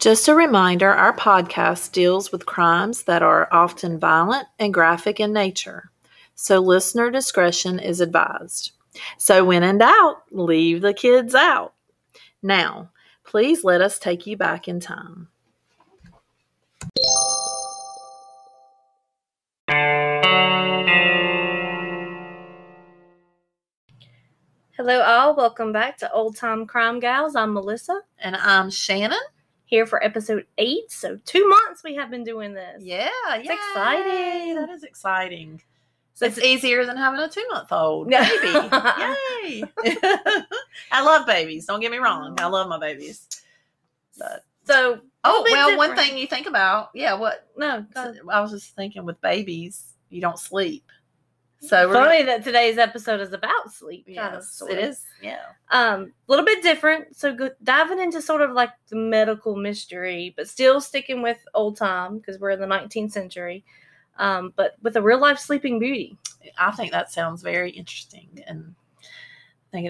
Just a reminder, our podcast deals with crimes that are often violent and graphic in nature, so listener discretion is advised. So when in doubt, leave the kids out. Now, please let us take you back in time. Hello all, welcome back to Old Time Crime Gals. I'm Melissa. And I'm Shannon. Here for episode 8, so 2 months we have been doing this. Yeah, it's exciting. That is exciting. So it's easier than having a 2-month-old baby. Yay! I love babies. Don't get me wrong. I love my babies. But, so, one thing you think about. Yeah, what? No, I was just thinking with babies, you don't sleep. So funny that today's episode is about sleep. Yes, kind of, it is. Yeah, a little bit different. So diving into sort of like the medical mystery, but still sticking with old time because we're in the 19th century. But with a real life Sleeping Beauty. I think that sounds very interesting, and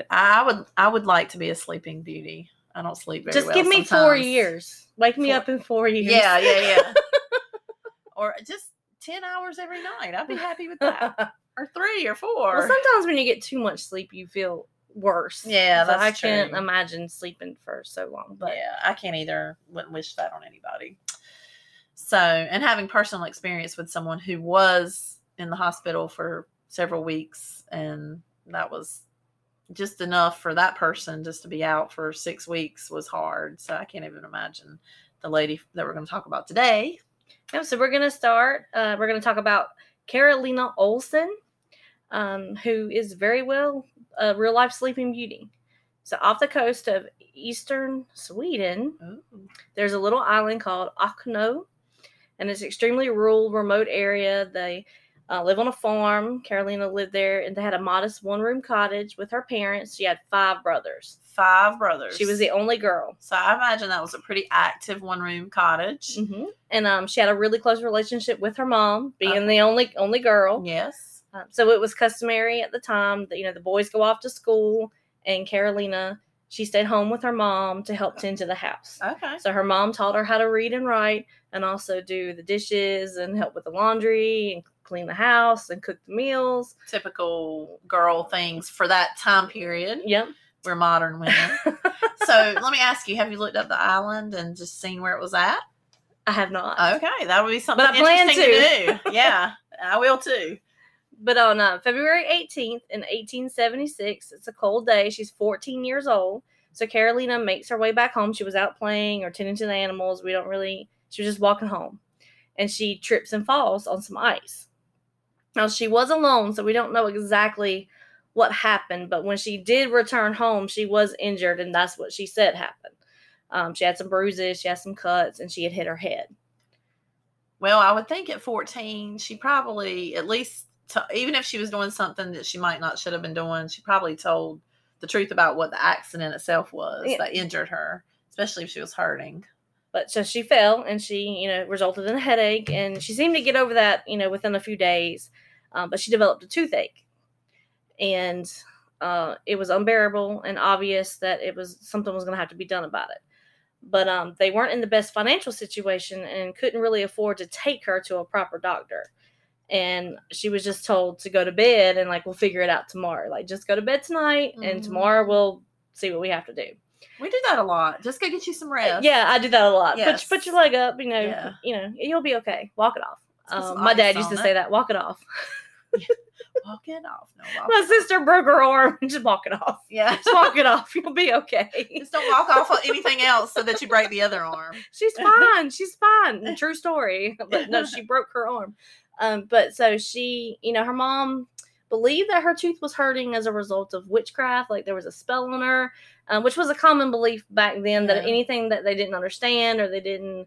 I would like to be a Sleeping Beauty. I don't sleep very well. Just give me sometimes. 4 years. Wake me up in 4 years. Yeah. Or just 10 hours every night. I'd be happy with that. Or 3 or 4. Well, sometimes when you get too much sleep, you feel worse. Yeah, so that's true. I can't imagine sleeping for so long. But yeah, I can't either. Wouldn't wish that on anybody. So, and having personal experience with someone who was in the hospital for several weeks, and that was just enough for that person just to be out for 6 weeks was hard. So I can't even imagine the lady that we're going to talk about today. Yeah, so we're going to start. We're going to talk about Karolina Olsson. Who is very well a real-life Sleeping Beauty. So off the coast of eastern Sweden, There's a little island called Okno, and it's an extremely rural, remote area. They live on a farm. Karolina lived there, and they had a modest one-room cottage with her parents. She had 5 brothers. 5 brothers. She was the only girl. So I imagine that was a pretty active one-room cottage. Mm-hmm. And she had a really close relationship with her mom, being the only girl. Yes. So it was customary at the time that, the boys go off to school, and Karolina, she stayed home with her mom to help tend to the house. Okay. So her mom taught her how to read and write, and also do the dishes and help with the laundry and clean the house and cook the meals. Typical girl things for that time period. Yep. We're modern women. So let me ask you, have you looked up the island and just seen where it was at? I have not. Okay. That would be something interesting to do. Yeah. I will too. But on February 18th in 1876, it's a cold day. She's 14 years old. So Karolina makes her way back home. She was out playing or tending to the animals. She was just walking home. And she trips and falls on some ice. Now, she was alone, so we don't know exactly what happened. But when she did return home, she was injured, and that's what she said happened. She had some bruises, she had some cuts, and she had hit her head. Well, I would think at 14, she probably at least... even if she was doing something that she might not should have been doing, she probably told the truth about what the accident itself was that injured her, especially if she was hurting. But so she fell, and she, resulted in a headache, and she seemed to get over that, within a few days. But she developed a toothache, and it was unbearable and obvious that something was going to have to be done about it. But they weren't in the best financial situation and couldn't really afford to take her to a proper doctor. And she was just told to go to bed and, we'll figure it out tomorrow. Just go to bed tonight, and tomorrow we'll see what we have to do. We do that a lot. Just go get you some rest. Yeah, I do that a lot. Yes. Put your leg up, you'll be okay. Walk it off. My dad used to say that. Walk it off. Walk it off. No, my sister broke her arm. Just walk it off. Yeah. Just walk it off. You'll be okay. Just don't walk off on anything else so that you break the other arm. She's fine. She's fine. True story. But no, she broke her arm. But so she, her mom believed that her tooth was hurting as a result of witchcraft. There was a spell on her, which was a common belief back then that anything that they didn't understand or they didn't,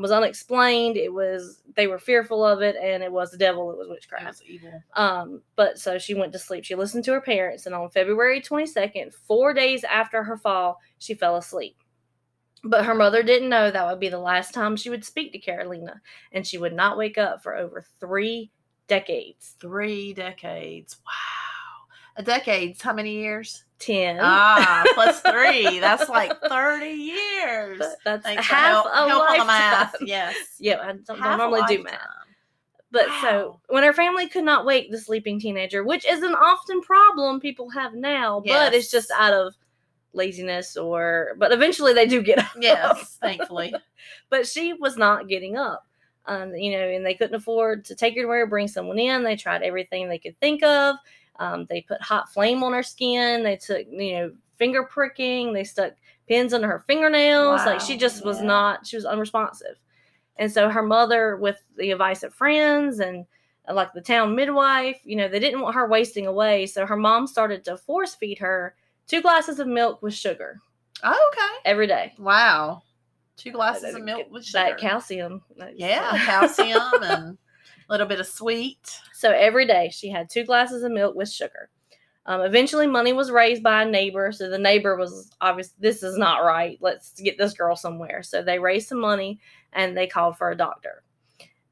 was unexplained. They were fearful of it, and it was the devil. It was witchcraft. It was evil. But so she went to sleep. She listened to her parents, and on February 22nd, 4 days after her fall, she fell asleep. But her mother didn't know that would be the last time she would speak to Karolina, and she would not wake up for over 3 decades. 3 decades. Wow. A decade's how many years? 10. Ah, plus 3. That's like 30 years. That's thanks half help, a help lifetime. On the math. Yes. Yeah, I don't normally do math. But wow. So, when her family could not wake the sleeping teenager, which is an often problem people have now, yes. But it's just out of laziness or... But eventually they do get up. Yes, thankfully. But she was not getting up. And they couldn't afford to take her to where bring someone in. They tried everything they could think of. They put hot flame on her skin. They took, finger pricking. They stuck pins under her fingernails. Wow. Like, she just was not... She was unresponsive. And so her mother, with the advice of friends and, the town midwife, they didn't want her wasting away. So her mom started to force feed her 2 glasses of milk with sugar. Oh, okay. Every day. Wow. 2 glasses of milk with sugar. That calcium. Yeah, calcium and a little bit of sweet. So every day she had 2 glasses of milk with sugar. Eventually money was raised by a neighbor. So the neighbor was obviously, this is not right. Let's get this girl somewhere. So they raised some money and they called for a doctor.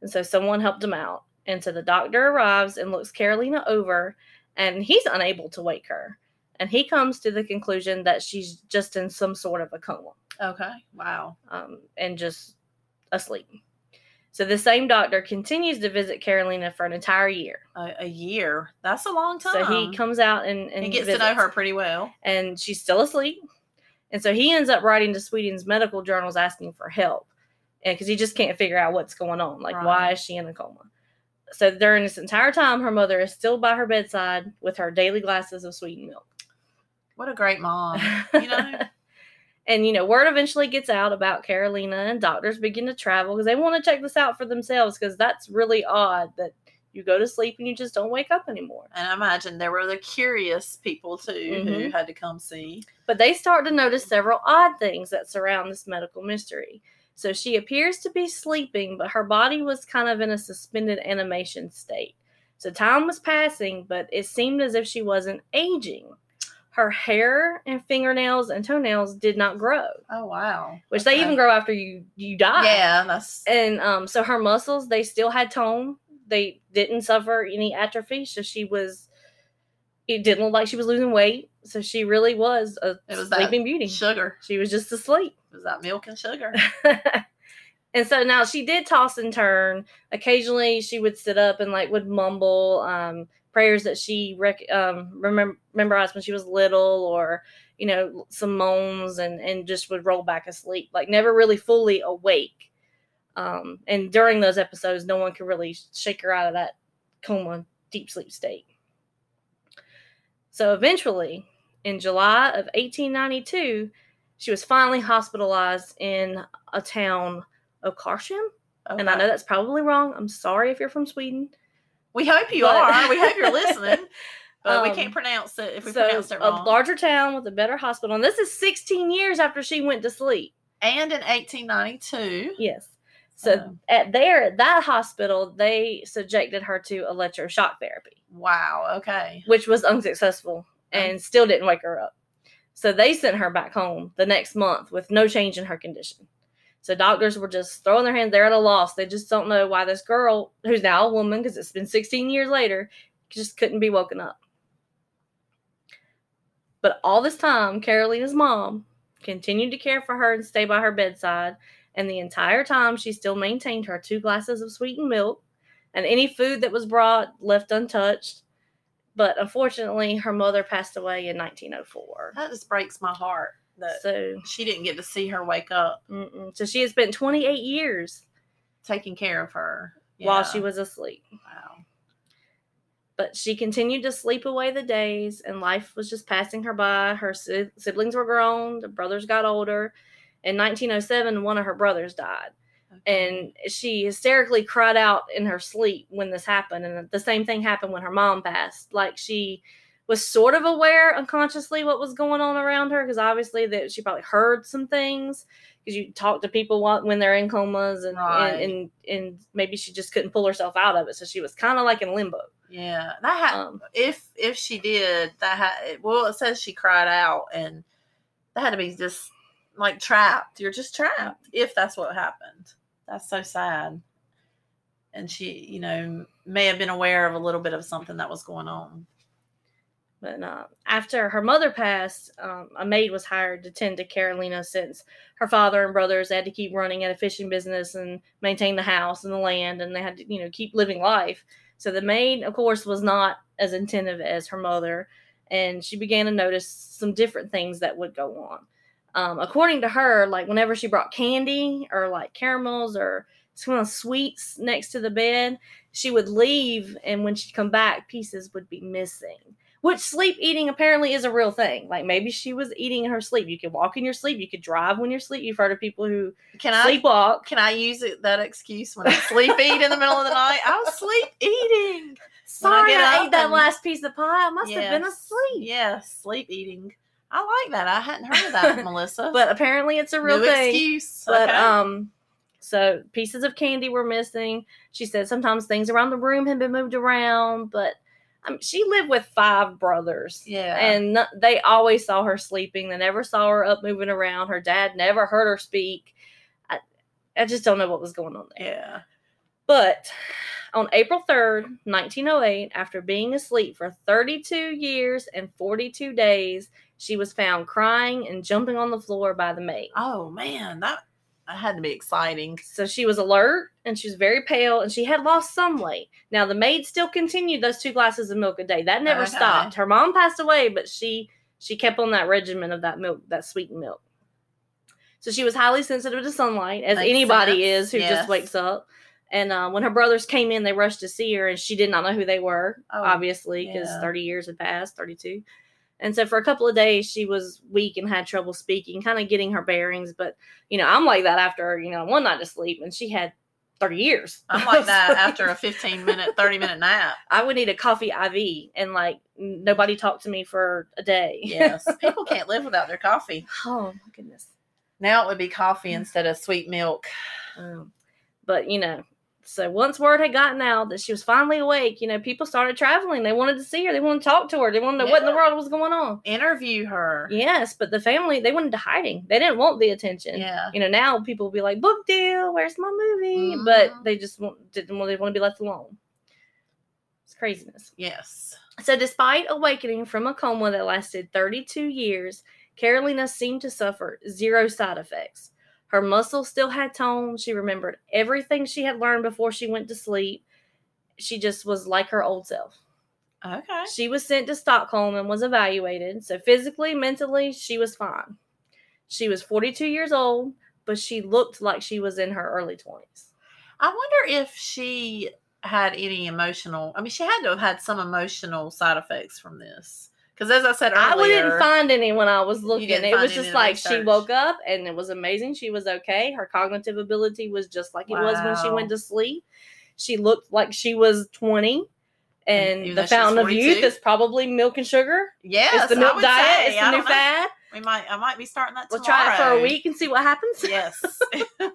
And so someone helped him out. And so the doctor arrives and looks Karolina over and he's unable to wake her. And he comes to the conclusion that she's just in some sort of a coma. Okay. Wow. And just asleep. So the same doctor continues to visit Karolina for an entire year. A year? That's a long time. So he comes out and he gets visits. To know her pretty well. And she's still asleep. And so he ends up writing to Sweden's medical journals asking for help. And because he just can't figure out what's going on. Like, right. Why is she in a coma? So during this entire time, her mother is still by her bedside with her daily glasses of sweetened milk. What a great mom. And, word eventually gets out about Karolina, and doctors begin to travel because they want to check this out for themselves because that's really odd that you go to sleep and you just don't wake up anymore. And I imagine there were other curious people, too, who had to come see. But they start to notice several odd things that surround this medical mystery. So she appears to be sleeping, but her body was kind of in a suspended animation state. So time was passing, but it seemed as if she wasn't aging. Her hair and fingernails and toenails did not grow. Oh, wow. Which they even grow after you die. Yeah. And so her muscles, they still had tone. They didn't suffer any atrophy. So she was, it didn't look like she was losing weight. So she really was a sleeping beauty. Sugar. She was just asleep. It was that milk and sugar. And so now she did toss and turn. Occasionally she would sit up and would mumble, prayers that she memorized when she was little or, some moans and just would roll back asleep, never really fully awake. And during those episodes, no one could really shake her out of that coma, deep sleep state. So eventually, in July of 1892, she was finally hospitalized in a town of Karlshamn. Okay. And I know that's probably wrong. I'm sorry if you're from Sweden. We hope you are. We hope you're listening. But we can't pronounce it if we pronounce it wrong. A larger town with a better hospital. And this is 16 years after she went to sleep. And in 1892. Yes. So at that hospital, they subjected her to electroshock therapy. Wow. Okay. Which was unsuccessful and still didn't wake her up. So they sent her back home the next month with no change in her condition. So doctors were just throwing their hands. They're at a loss. They just don't know why this girl, who's now a woman, because it's been 16 years later, just couldn't be woken up. But all this time, Karolina's mom continued to care for her and stay by her bedside. And the entire time, she still maintained her 2 glasses of sweetened milk and any food that was brought left untouched. But unfortunately, her mother passed away in 1904. That just breaks my heart. So she didn't get to see her wake up. Mm-mm. So she had spent 28 years taking care of her while she was asleep. Wow. But she continued to sleep away the days, and life was just passing her by. Her siblings were grown. The brothers got older. In 1907, one of her brothers died. Okay. And she hysterically cried out in her sleep when this happened. And the same thing happened when her mom passed. She was sort of aware unconsciously what was going on around her because obviously that she probably heard some things because you talk to people when they're in comas and maybe she just couldn't pull herself out of it. So she was kind of in limbo. Yeah. That if she did that, it says she cried out and that had to be just trapped. You're just trapped if that's what happened. That's so sad. And she, may have been aware of a little bit of something that was going on. But after her mother passed, a maid was hired to tend to Karolina since her father and brothers had to keep running at a fishing business and maintain the house and the land, and they had to, keep living life. So the maid, of course, was not as attentive as her mother, and she began to notice some different things that would go on. According to her, whenever she brought candy or caramels or some of the sweets next to the bed, she would leave, and when she'd come back, pieces would be missing. Which sleep eating apparently is a real thing. Maybe she was eating in her sleep. You could walk in your sleep. You could drive when you're asleep. You've heard of people who sleepwalk. Can I use that excuse when I sleep eat in the middle of the night? I was sleep eating. Sorry, I ate that last piece of pie. I must have been asleep. Yeah, sleep eating. I like that. I hadn't heard of that, Melissa. But apparently it's a real thing. Excuse. But, okay. So pieces of candy were missing. She said sometimes things around the room had been moved around, but... she lived with 5 brothers. Yeah. And they always saw her sleeping. They never saw her up moving around. Her dad never heard her speak. I just don't know what was going on there. Yeah. But on April 3rd, 1908, after being asleep for 32 years and 42 days, she was found crying and jumping on the floor by the maid. Oh, man. That had to be exciting. So she was alert, and she was very pale, and she had lost some weight. Now, the maid still continued those 2 glasses of milk a day. That never stopped. Her mom passed away, but she kept on that regimen of that milk, that sweetened milk. So she was highly sensitive to sunlight, as anybody is who just wakes up. And when her brothers came in, they rushed to see her, and she did not know who they were, obviously, because 30 years had passed, 32. And so for a couple of days, she was weak and had trouble speaking, kind of getting her bearings. But, I'm like that after, one night of sleep, and she had 30 years. I'm like that after a 15-minute, 30-minute nap. I would need a coffee IV, and, nobody talked to me for a day. Yes. People can't live without their coffee. Oh, my goodness. Now it would be coffee instead of sweet milk. But, so once word had gotten out that she was finally awake, people started traveling. They wanted to see her. They wanted to talk to her. They wanted to know what in the world was going on. Interview her. Yes, but the family, they went into hiding. They didn't want the attention. Yeah. Now people will be like, book deal, where's my movie? Mm-hmm. But they just didn't want to be left alone. It's craziness. Yes. So despite awakening from a coma that lasted 32 years, Karolina seemed to suffer 0 side effects. Her muscles still had tone. She remembered everything she had learned before she went to sleep. She just was like her old self. Okay. She was sent to Stockholm and was evaluated. So physically, mentally, she was fine. She was 42 years old, but she looked like she was in her early 20s. I wonder if she had any emotional... she had to have had some emotional side effects from this. Because as I said earlier, I didn't find any when I was looking. It was just she woke up and it was amazing. She was okay. Her cognitive ability was just like it was when she went to sleep. She looked like she was 20. And the fountain of youth is probably milk and sugar. Yes. It's the milk diet. It's the new fad. I might be starting that tomorrow. We'll try it for a week and see what happens. Yes.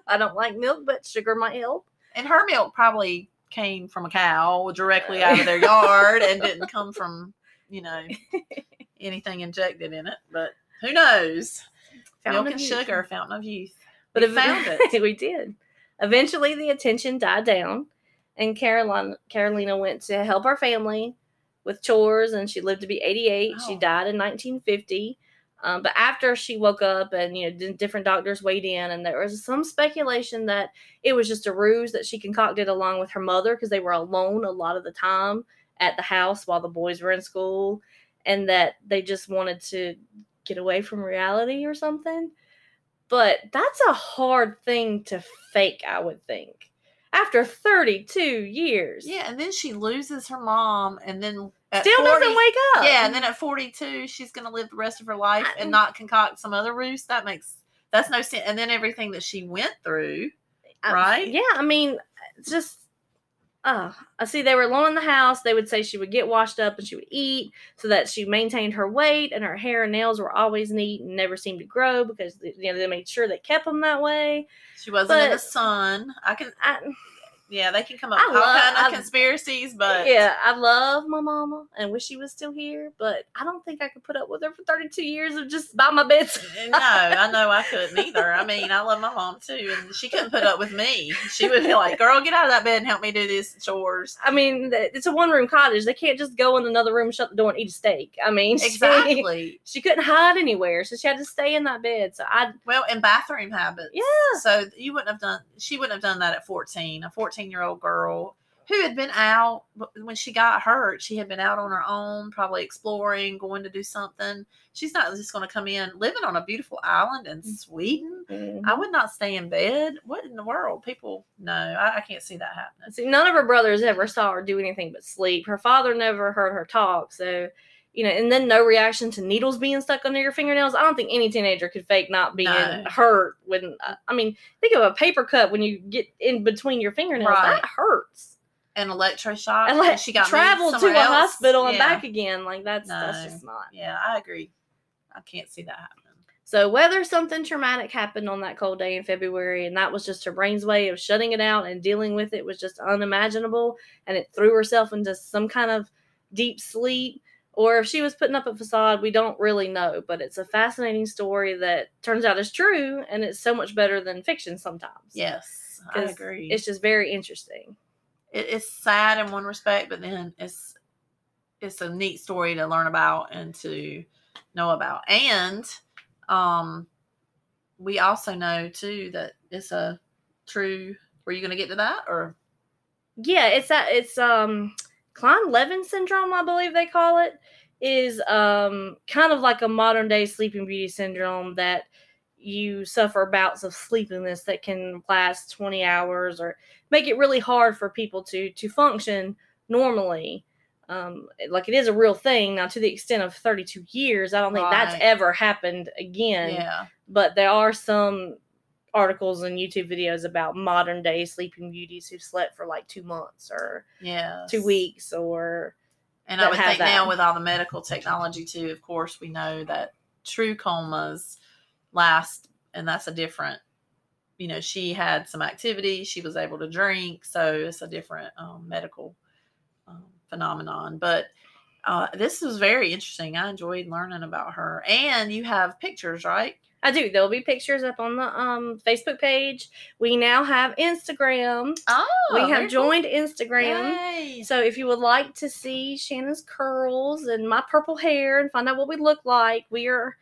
I don't like milk, but sugar might help. And her milk probably came from a cow directly out of their yard and didn't come from... anything injected in it, but who knows? Milk and sugar, fountain of youth. But we found it. We did. Eventually, the attention died down, and Karolina went to help her family with chores, and she lived to be 88. Oh. She died in 1950. But after she woke up and, different doctors weighed in, and there was some speculation that it was just a ruse that she concocted along with her mother because they were alone a lot of the time at the house while the boys were in school, and that they just wanted to get away from reality or something. But that's a hard thing to fake, I would think. After 32 years. Yeah, and then she loses her mom, and then still doesn't wake up. Yeah, and then at 42, she's going to live the rest of her life and not concoct some other ruse. That's no sense. And then everything that she went through, right? Yeah, it's just... I see they were alone in the house. They would say she would get washed up and she would eat so that she maintained her weight, and her hair and nails were always neat and never seemed to grow because they made sure they kept them that way. She wasn't in the sun. I can Yeah, they can come up with all kind of conspiracies, but... Yeah, I love my mama and wish she was still here, but I don't think I could put up with her for 32 years of just by my bedside. No, I know I couldn't either. I mean, I love my mom, too, and she couldn't put up with me. She would be like, girl, get out of that bed and help me do these chores. I mean, it's a one-room cottage. They can't just go in another room, shut the door, and eat a steak. I mean... Exactly. She couldn't hide anywhere, so she had to stay in that bed, so I... Well, and bathroom habits. Yeah. So you wouldn't have done... She wouldn't have done that at 14. A 14-year-old girl who had been out when she got hurt. She had been out on her own, probably exploring, going to do something. She's not just going to come in living on a beautiful island in Sweden. Mm-hmm. I would not stay in bed. What in the world? People, no, I can't see that happening. See, none of her brothers ever saw her do anything but sleep. Her father never heard her talk, so... You know, and then no reaction to needles being stuck under your fingernails. I don't think any teenager could fake not being hurt. When I mean, think of a paper cut when you get in between your fingernails. Right. That hurts. And electroshock. And she got traveled to a hospital and back again. Like that's just not. Yeah, I agree. I can't see that happening. So whether something traumatic happened on that cold day in February and that was just her brain's way of shutting it out and dealing with it was just unimaginable, and it threw herself into some kind of deep sleep. Or if she was putting up a facade, we don't really know. But it's a fascinating story that turns out is true, and it's so much better than fiction sometimes. Yes, I agree. It's just very interesting. It's sad in one respect, but then it's a neat story to learn about and to know about. And we also know, too, that it's a true... Were you going to get to that? Or yeah, it's Klein-Levin syndrome, I believe they call it, is kind of like a modern-day Sleeping Beauty syndrome that you suffer bouts of sleepiness that can last 20 hours or make it really hard for people to function normally. Like, it is a real thing. Now, to the extent of 32 years, I don't think that's ever happened again. Yeah. But there are some articles and YouTube videos about modern day Sleeping Beauties who slept for like 2 months or 2 weeks or... And I would think now with all the medical technology too, of course, we know that true comas last, and that's a different, you know, she had some activity, she was able to drink, so it's a different medical phenomenon. But this was very interesting. I enjoyed learning about her. And you have pictures, right? I do. There'll be pictures up on the Facebook page. We now have Instagram. Oh, we have joined Instagram. Yay. So if you would like to see Shannon's curls and my purple hair and find out what we look like, we are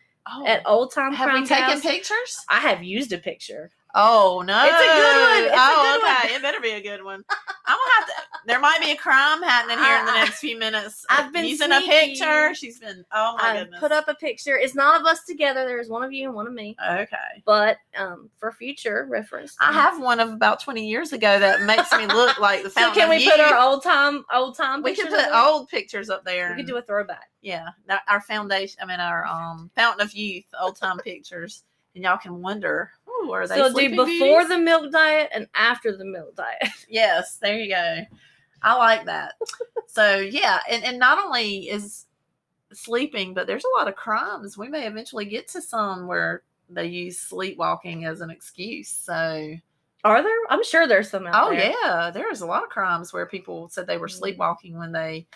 at Old Time Crime Gals. Have we taken pictures? I have used a picture. Oh, no. It's a good one. It's a good one. It better be a good one. I'm going to have to. There might be a crime happening here in the next few minutes. I've been using a picture. She's been, goodness. I put up a picture. It's not of us together. There's one of you and one of me. Okay. But for future reference. I have one of about 20 years ago that makes me look like the fountain. So can we put our old time pictures? We can put old pictures up there. We could do a throwback. Yeah. Our foundation, I mean, our fountain of youth, old time pictures. And y'all can wonder, are they sleeping beauties? So do before the milk diet and after the milk diet. Yes, there you go. I like that. So, yeah, and not only is sleeping, but there's a lot of crimes. We may eventually get to some where they use sleepwalking as an excuse. So, are there? I'm sure there's some out there. Oh, yeah. There's a lot of crimes where people said they were sleepwalking when they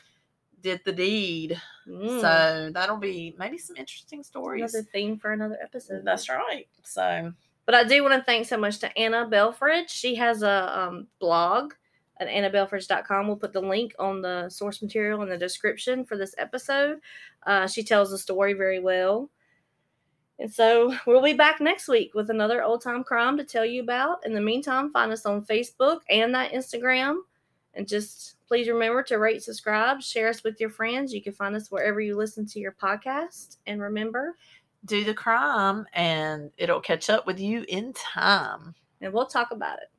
did the deed. So that'll be maybe some interesting stories. Another theme for another episode. That's right. So, but I do want to thank so much to Anna Belfrage. She has a blog at AnnaBelfrage.com. We'll put the link on the source material in the description for this episode. She tells the story very well. And so we'll be back next week with another Old Time Crime to tell you about. In the meantime, find us on Facebook and that Instagram. And just please remember to rate, subscribe, share us with your friends. You can find us wherever you listen to your podcast. And remember, do the crime and it'll catch up with you in time. And we'll talk about it.